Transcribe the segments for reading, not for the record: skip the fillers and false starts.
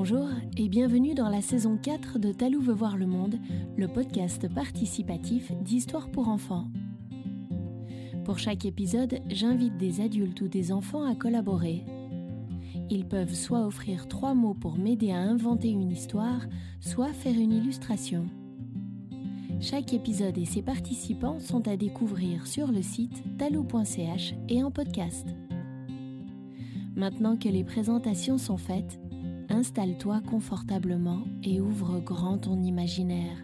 Bonjour et bienvenue dans la saison 4 de Talou veut voir le monde, le podcast participatif d'histoires pour enfants. Pour chaque épisode, j'invite des adultes ou des enfants à collaborer. Ils peuvent soit offrir 3 mots pour m'aider à inventer une histoire, soit faire une illustration. Chaque épisode et ses participants sont à découvrir sur le site talou.ch et en podcast. Maintenant que les présentations sont faites, installe-toi confortablement et ouvre grand ton imaginaire.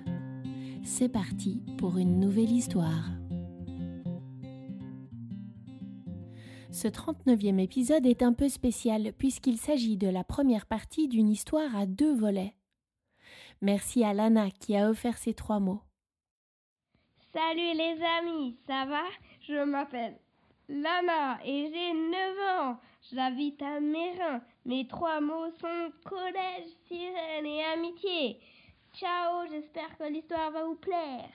C'est parti pour une nouvelle histoire. Ce 39e épisode est un peu spécial puisqu'il s'agit de la première partie d'une histoire à 2 volets. Merci à Lana qui a offert ces 3 mots. Salut les amis, ça va? Je m'appelle Lana et j'ai 9 ans. J'habite à Mérin. Mes 3 mots sont collège, sirène et amitié. Ciao, j'espère que l'histoire va vous plaire.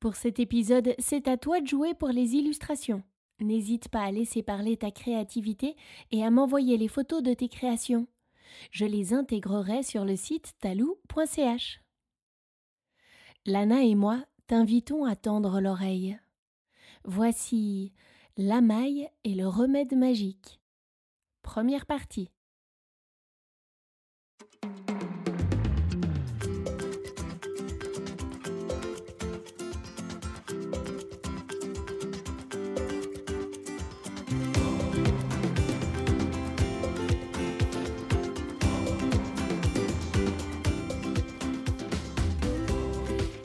Pour cet épisode, c'est à toi de jouer pour les illustrations. N'hésite pas à laisser parler ta créativité et à m'envoyer les photos de tes créations. Je les intégrerai sur le site talou.ch. Lana et moi t'invitons à tendre l'oreille. Voici Lamaï et le remède magique. Première partie.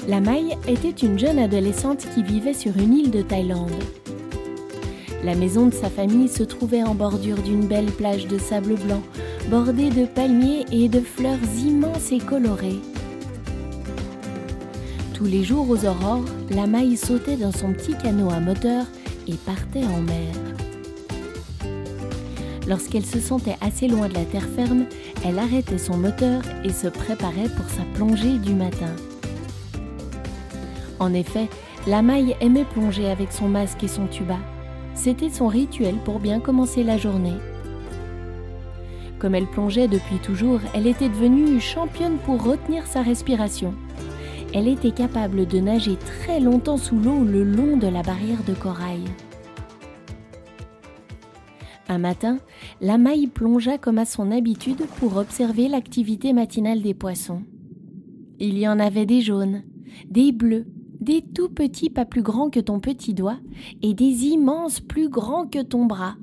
Lamaï était une jeune adolescente qui vivait sur une île de Thaïlande. La maison de sa famille se trouvait en bordure d'une belle plage de sable blanc, bordée de palmiers et de fleurs immenses et colorées. Tous les jours aux aurores, Lamaï sautait dans son petit canot à moteur et partait en mer. Lorsqu'elle se sentait assez loin de la terre ferme, elle arrêtait son moteur et se préparait pour sa plongée du matin. En effet, Lamaï aimait plonger avec son masque et son tuba. C'était son rituel pour bien commencer la journée. Comme elle plongeait depuis toujours, elle était devenue championne pour retenir sa respiration. Elle était capable de nager très longtemps sous l'eau le long de la barrière de corail. Un matin, Lamaï plongea comme à son habitude pour observer l'activité matinale des poissons. Il y en avait des jaunes, des bleus, des tout petits pas plus grands que ton petit doigt et des immenses plus grands que ton bras.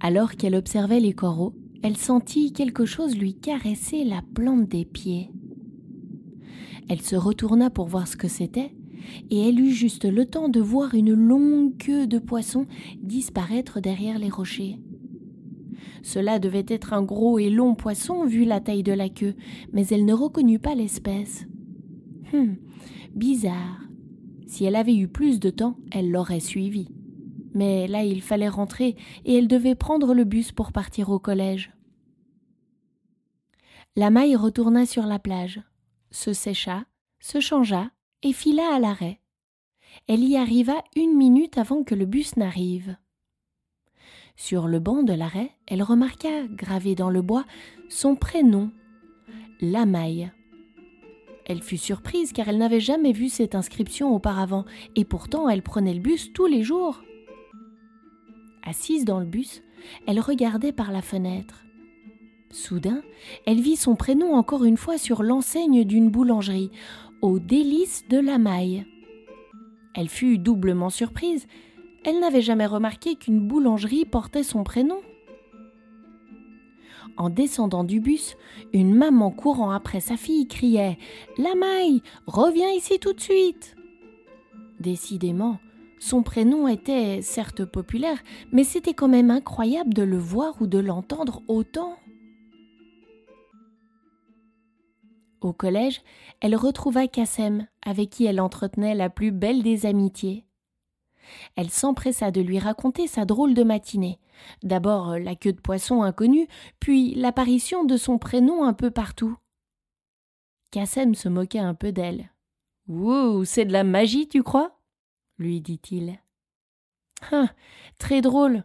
Alors qu'elle observait les coraux, elle sentit quelque chose lui caresser la plante des pieds. Elle se retourna pour voir ce que c'était et elle eut juste le temps de voir une longue queue de poisson disparaître derrière les rochers. Cela devait être un gros et long poisson vu la taille de la queue, mais elle ne reconnut pas l'espèce. Bizarre. Si elle avait eu plus de temps, elle l'aurait suivi. Mais là, il fallait rentrer et elle devait prendre le bus pour partir au collège. Lamaï retourna sur la plage, se sécha, se changea et fila à l'arrêt. Elle y arriva 1 minute avant que le bus n'arrive. Sur le banc de l'arrêt, elle remarqua, gravé dans le bois, son prénom, Lamaï. Elle fut surprise car elle n'avait jamais vu cette inscription auparavant et pourtant elle prenait le bus tous les jours. Assise dans le bus, elle regardait par la fenêtre. Soudain, elle vit son prénom encore une fois sur l'enseigne d'une boulangerie, aux délices de Lamaï. Elle fut doublement surprise. Elle n'avait jamais remarqué qu'une boulangerie portait son prénom. En descendant du bus, une maman courant après sa fille criait « Lamaï, reviens ici tout de suite !» Décidément, son prénom était certes populaire, mais c'était quand même incroyable de le voir ou de l'entendre autant. Au collège, elle retrouva Kassem, avec qui elle entretenait la plus belle des amitiés. Elle s'empressa de lui raconter sa drôle de matinée. D'abord la queue de poisson inconnue, puis l'apparition de son prénom un peu partout. Kassem se moquait un peu d'elle. « Wow, c'est de la magie, tu crois ?» lui dit-il. « Très drôle.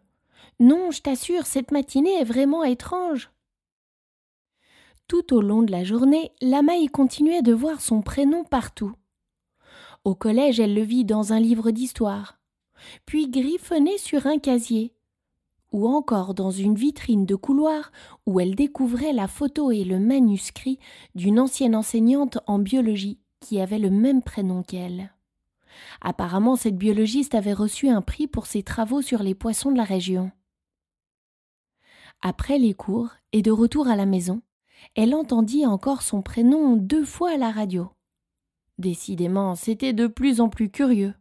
Non, je t'assure, cette matinée est vraiment étrange. Tout au long de la journée, Lamaï continuait de voir son prénom partout. Au collège, elle le vit dans un livre d'histoire, puis griffonné sur un casier, ou encore dans une vitrine de couloir où elle découvrait la photo et le manuscrit d'une ancienne enseignante en biologie qui avait le même prénom qu'elle. Apparemment, cette biologiste avait reçu un prix pour ses travaux sur les poissons de la région. Après les cours et de retour à la maison, elle entendit encore son prénom 2 fois à la radio. Décidément, c'était de plus en plus curieux.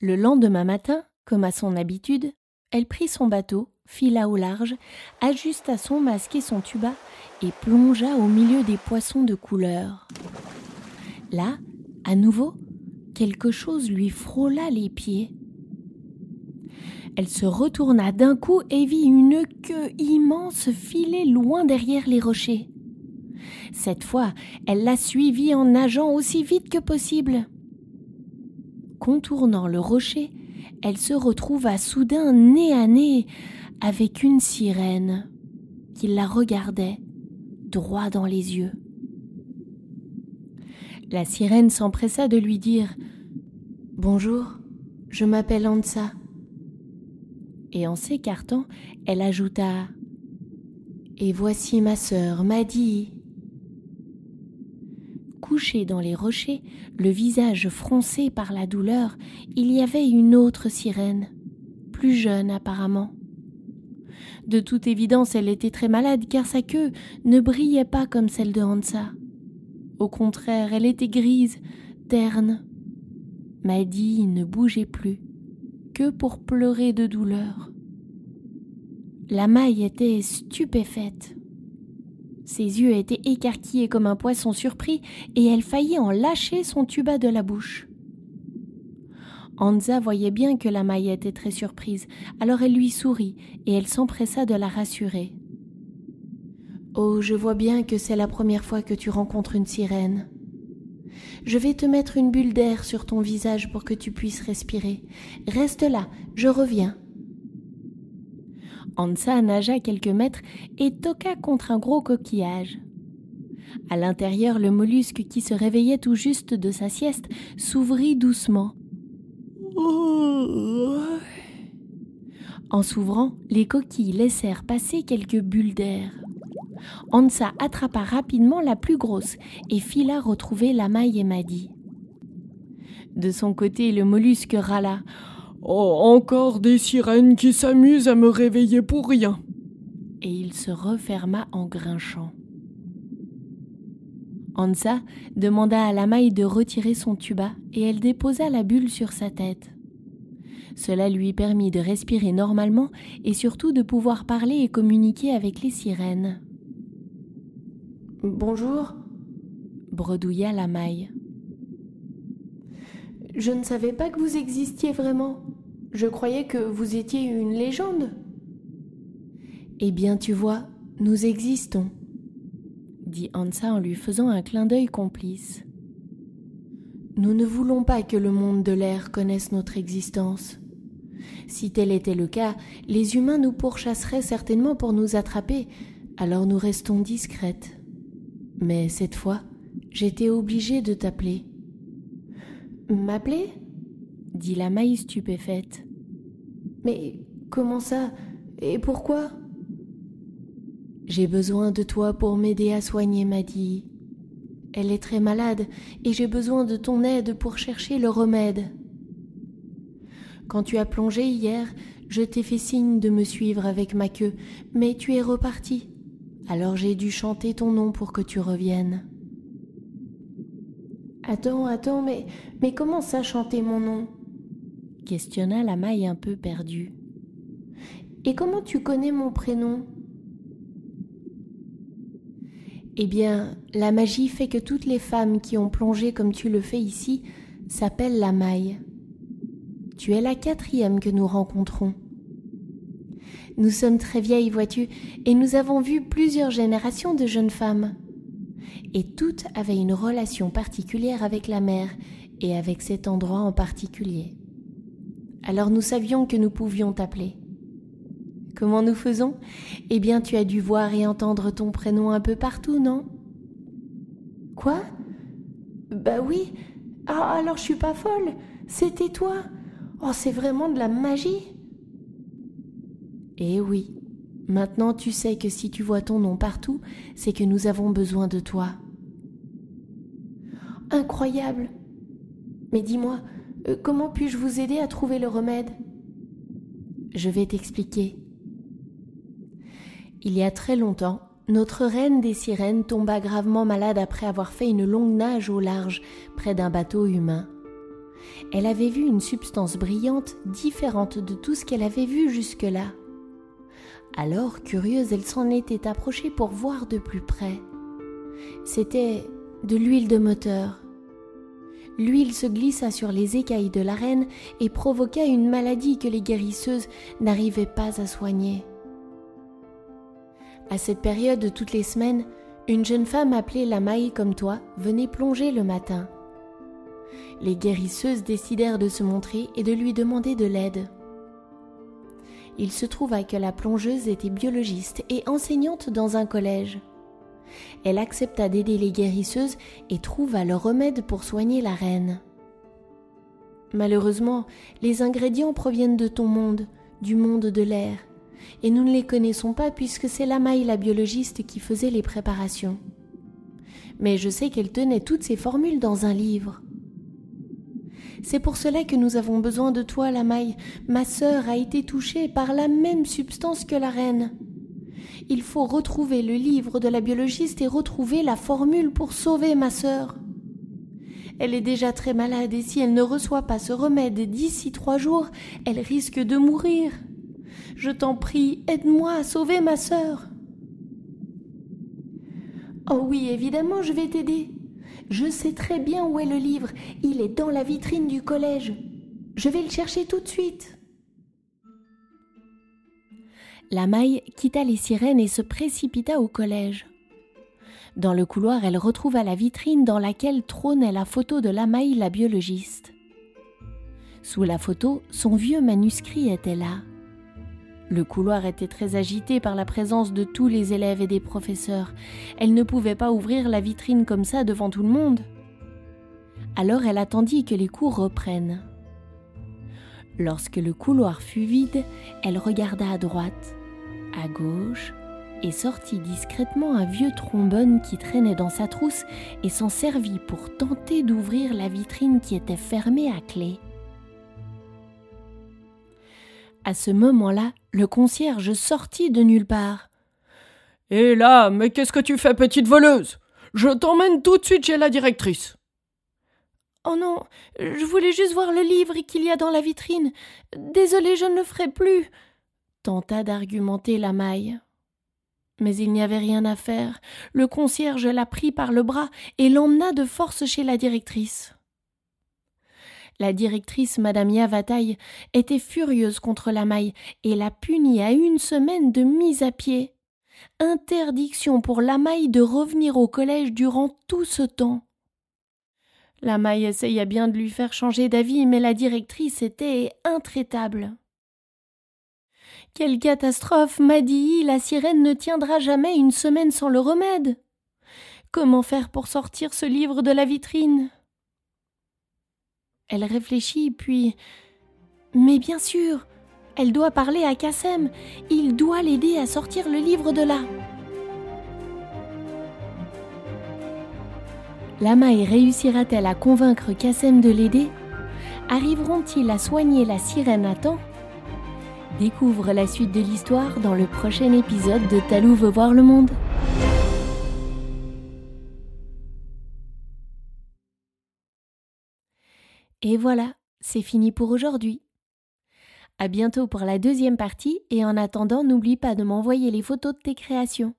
Le lendemain matin, comme à son habitude, elle prit son bateau, fila au large, ajusta son masque et son tuba et plongea au milieu des poissons de couleur. Là, à nouveau, quelque chose lui frôla les pieds. Elle se retourna d'un coup et vit une queue immense filer loin derrière les rochers. Cette fois, elle la suivit en nageant aussi vite que possible. Contournant le rocher, elle se retrouva soudain nez à nez avec une sirène qui la regardait droit dans les yeux. La sirène s'empressa de lui dire « Bonjour, je m'appelle Hansa. » Et en s'écartant, elle ajouta « Et voici ma sœur, Maddy. » Couché dans les rochers, le visage froncé par la douleur, il y avait une autre sirène, plus jeune apparemment. De toute évidence, elle était très malade car sa queue ne brillait pas comme celle de Hansa. Au contraire, elle était grise, terne. Maddy ne bougeait plus, que pour pleurer de douleur. Lamaï était stupéfaite. Ses yeux étaient écarquillés comme un poisson surpris et elle faillit en lâcher son tuba de la bouche. Hansa voyait bien que Lamaï était très surprise, alors elle lui sourit et elle s'empressa de la rassurer. « Oh, je vois bien que c'est la première fois que tu rencontres une sirène. Je vais te mettre une bulle d'air sur ton visage pour que tu puisses respirer. Reste là, je reviens. » Hansa nagea quelques mètres et toqua contre un gros coquillage. À l'intérieur, le mollusque qui se réveillait tout juste de sa sieste s'ouvrit doucement. En s'ouvrant, les coquilles laissèrent passer quelques bulles d'air. Hansa attrapa rapidement la plus grosse et fila retrouver Lamaï et Maddy. De son côté, le mollusque râla. « Oh, encore des sirènes qui s'amusent à me réveiller pour rien !» Et il se referma en grinchant. Hansa demanda à Lamaï de retirer son tuba et elle déposa la bulle sur sa tête. Cela lui permit de respirer normalement et surtout de pouvoir parler et communiquer avec les sirènes. « Bonjour » bredouilla Lamaï. « Je ne savais pas que vous existiez vraiment. Je croyais que vous étiez une légende. »« Eh bien, tu vois, nous existons » dit Hansa en lui faisant un clin d'œil complice. « Nous ne voulons pas que le monde de l'air connaisse notre existence. » Si tel était le cas, les humains nous pourchasseraient certainement pour nous attraper, alors nous restons discrètes. Mais cette fois, j'étais obligée de t'appeler. « M'appeler ?» dit Lamaï stupéfaite. « Mais comment ça ? Et pourquoi ?»« J'ai besoin de toi pour m'aider à soigner Maddy. Elle est très malade et j'ai besoin de ton aide pour chercher le remède. » Quand tu as plongé hier, je t'ai fait signe de me suivre avec ma queue, mais tu es reparti. Alors j'ai dû chanter ton nom pour que tu reviennes. Attends, mais comment ça chanter mon nom ? Questionna Lamaï un peu perdue. Et comment tu connais mon prénom ? Eh bien, la magie fait que toutes les femmes qui ont plongé comme tu le fais ici s'appellent Lamaï. Tu es la 4e que nous rencontrons. Nous sommes très vieilles, vois-tu, et nous avons vu plusieurs générations de jeunes femmes. Et toutes avaient une relation particulière avec la mer et avec cet endroit en particulier. alors nous savions que nous pouvions t'appeler. Comment nous faisons ? Eh bien, tu as dû voir et entendre ton prénom un peu partout, non ? Quoi ? Bah oui. Ah, alors je suis pas folle. C'était toi. Oh, c'est vraiment de la magie. Eh oui. Maintenant, tu sais que si tu vois ton nom partout, c'est que nous avons besoin de toi. Incroyable. Mais dis-moi, comment puis-je vous aider à trouver le remède ? Je vais t'expliquer. Il y a très longtemps, notre reine des sirènes tomba gravement malade après avoir fait une longue nage au large près d'un bateau humain. Elle avait vu une substance brillante différente de tout ce qu'elle avait vu jusque-là. Alors, curieuse, elle s'en était approchée pour voir de plus près. C'était de l'huile de moteur. L'huile se glissa sur les écailles de la reine et provoqua une maladie que les guérisseuses n'arrivaient pas à soigner. À cette période, toutes les semaines, une jeune femme appelée Lamaï comme toi venait plonger le matin. Les guérisseuses décidèrent de se montrer et de lui demander de l'aide. Il se trouva que la plongeuse était biologiste et enseignante dans un collège. Elle accepta d'aider les guérisseuses et trouva le remède pour soigner la reine. Malheureusement, les ingrédients proviennent de ton monde, du monde de l'air, et nous ne les connaissons pas puisque c'est Lamaï la biologiste qui faisait les préparations. Mais je sais qu'elle tenait toutes ces formules dans un livre. C'est pour cela que nous avons besoin de toi, Lamaï. Ma sœur a été touchée par la même substance que la reine. Il faut retrouver le livre de la biologiste et retrouver la formule pour sauver ma sœur. Elle est déjà très malade et si elle ne reçoit pas ce remède d'ici 3 jours, elle risque de mourir. Je t'en prie, aide-moi à sauver ma sœur. Oh oui, évidemment, je vais t'aider. Je sais très bien où est le livre. Il est dans la vitrine du collège. Je vais le chercher tout de suite. Lamaï quitta les sirènes et se précipita au collège. Dans le couloir, elle retrouva la vitrine dans laquelle trônait la photo de Lamaï la biologiste. Sous la photo, son vieux manuscrit était là. Le couloir était très agité par la présence de tous les élèves et des professeurs. Elle ne pouvait pas ouvrir la vitrine comme ça devant tout le monde. Alors elle attendit que les cours reprennent. Lorsque le couloir fut vide, elle regarda à droite, à gauche et sortit discrètement un vieux trombone qui traînait dans sa trousse et s'en servit pour tenter d'ouvrir la vitrine qui était fermée à clé. À ce moment-là, le concierge sortit de nulle part. « Hé là, mais qu'est-ce que tu fais, petite voleuse ? Je t'emmène tout de suite chez la directrice. »« Oh non, je voulais juste voir le livre qu'il y a dans la vitrine. Désolée, je ne le ferai plus. » tenta d'argumenter Lamaï. Mais il n'y avait rien à faire. Le concierge la prit par le bras et l'emmena de force chez la directrice. La directrice, Madame Yavataille, était furieuse contre Lamaï et la punit à 1 semaine de mise à pied. Interdiction pour Lamaï de revenir au collège durant tout ce temps. Lamaï essaya bien de lui faire changer d'avis, mais la directrice était intraitable. « Quelle catastrophe, Maddy, la sirène ne tiendra jamais 1 semaine sans le remède. Comment faire pour sortir ce livre de la vitrine ?» Elle réfléchit, puis... Mais bien sûr, elle doit parler à Kassem. Il doit l'aider à sortir le livre de là. Lamaï réussira-t-elle à convaincre Kassem de l'aider ? Arriveront-ils à soigner la sirène à temps ? Découvre la suite de l'histoire dans le prochain épisode de Talou veut voir le monde. Et voilà, c'est fini pour aujourd'hui. À bientôt pour la 2e partie et en attendant, n'oublie pas de m'envoyer les photos de tes créations.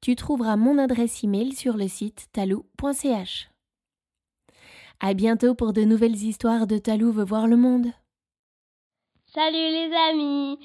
Tu trouveras mon adresse email sur le site talou.ch. À bientôt pour de nouvelles histoires de Talou veut voir le monde. Salut les amis.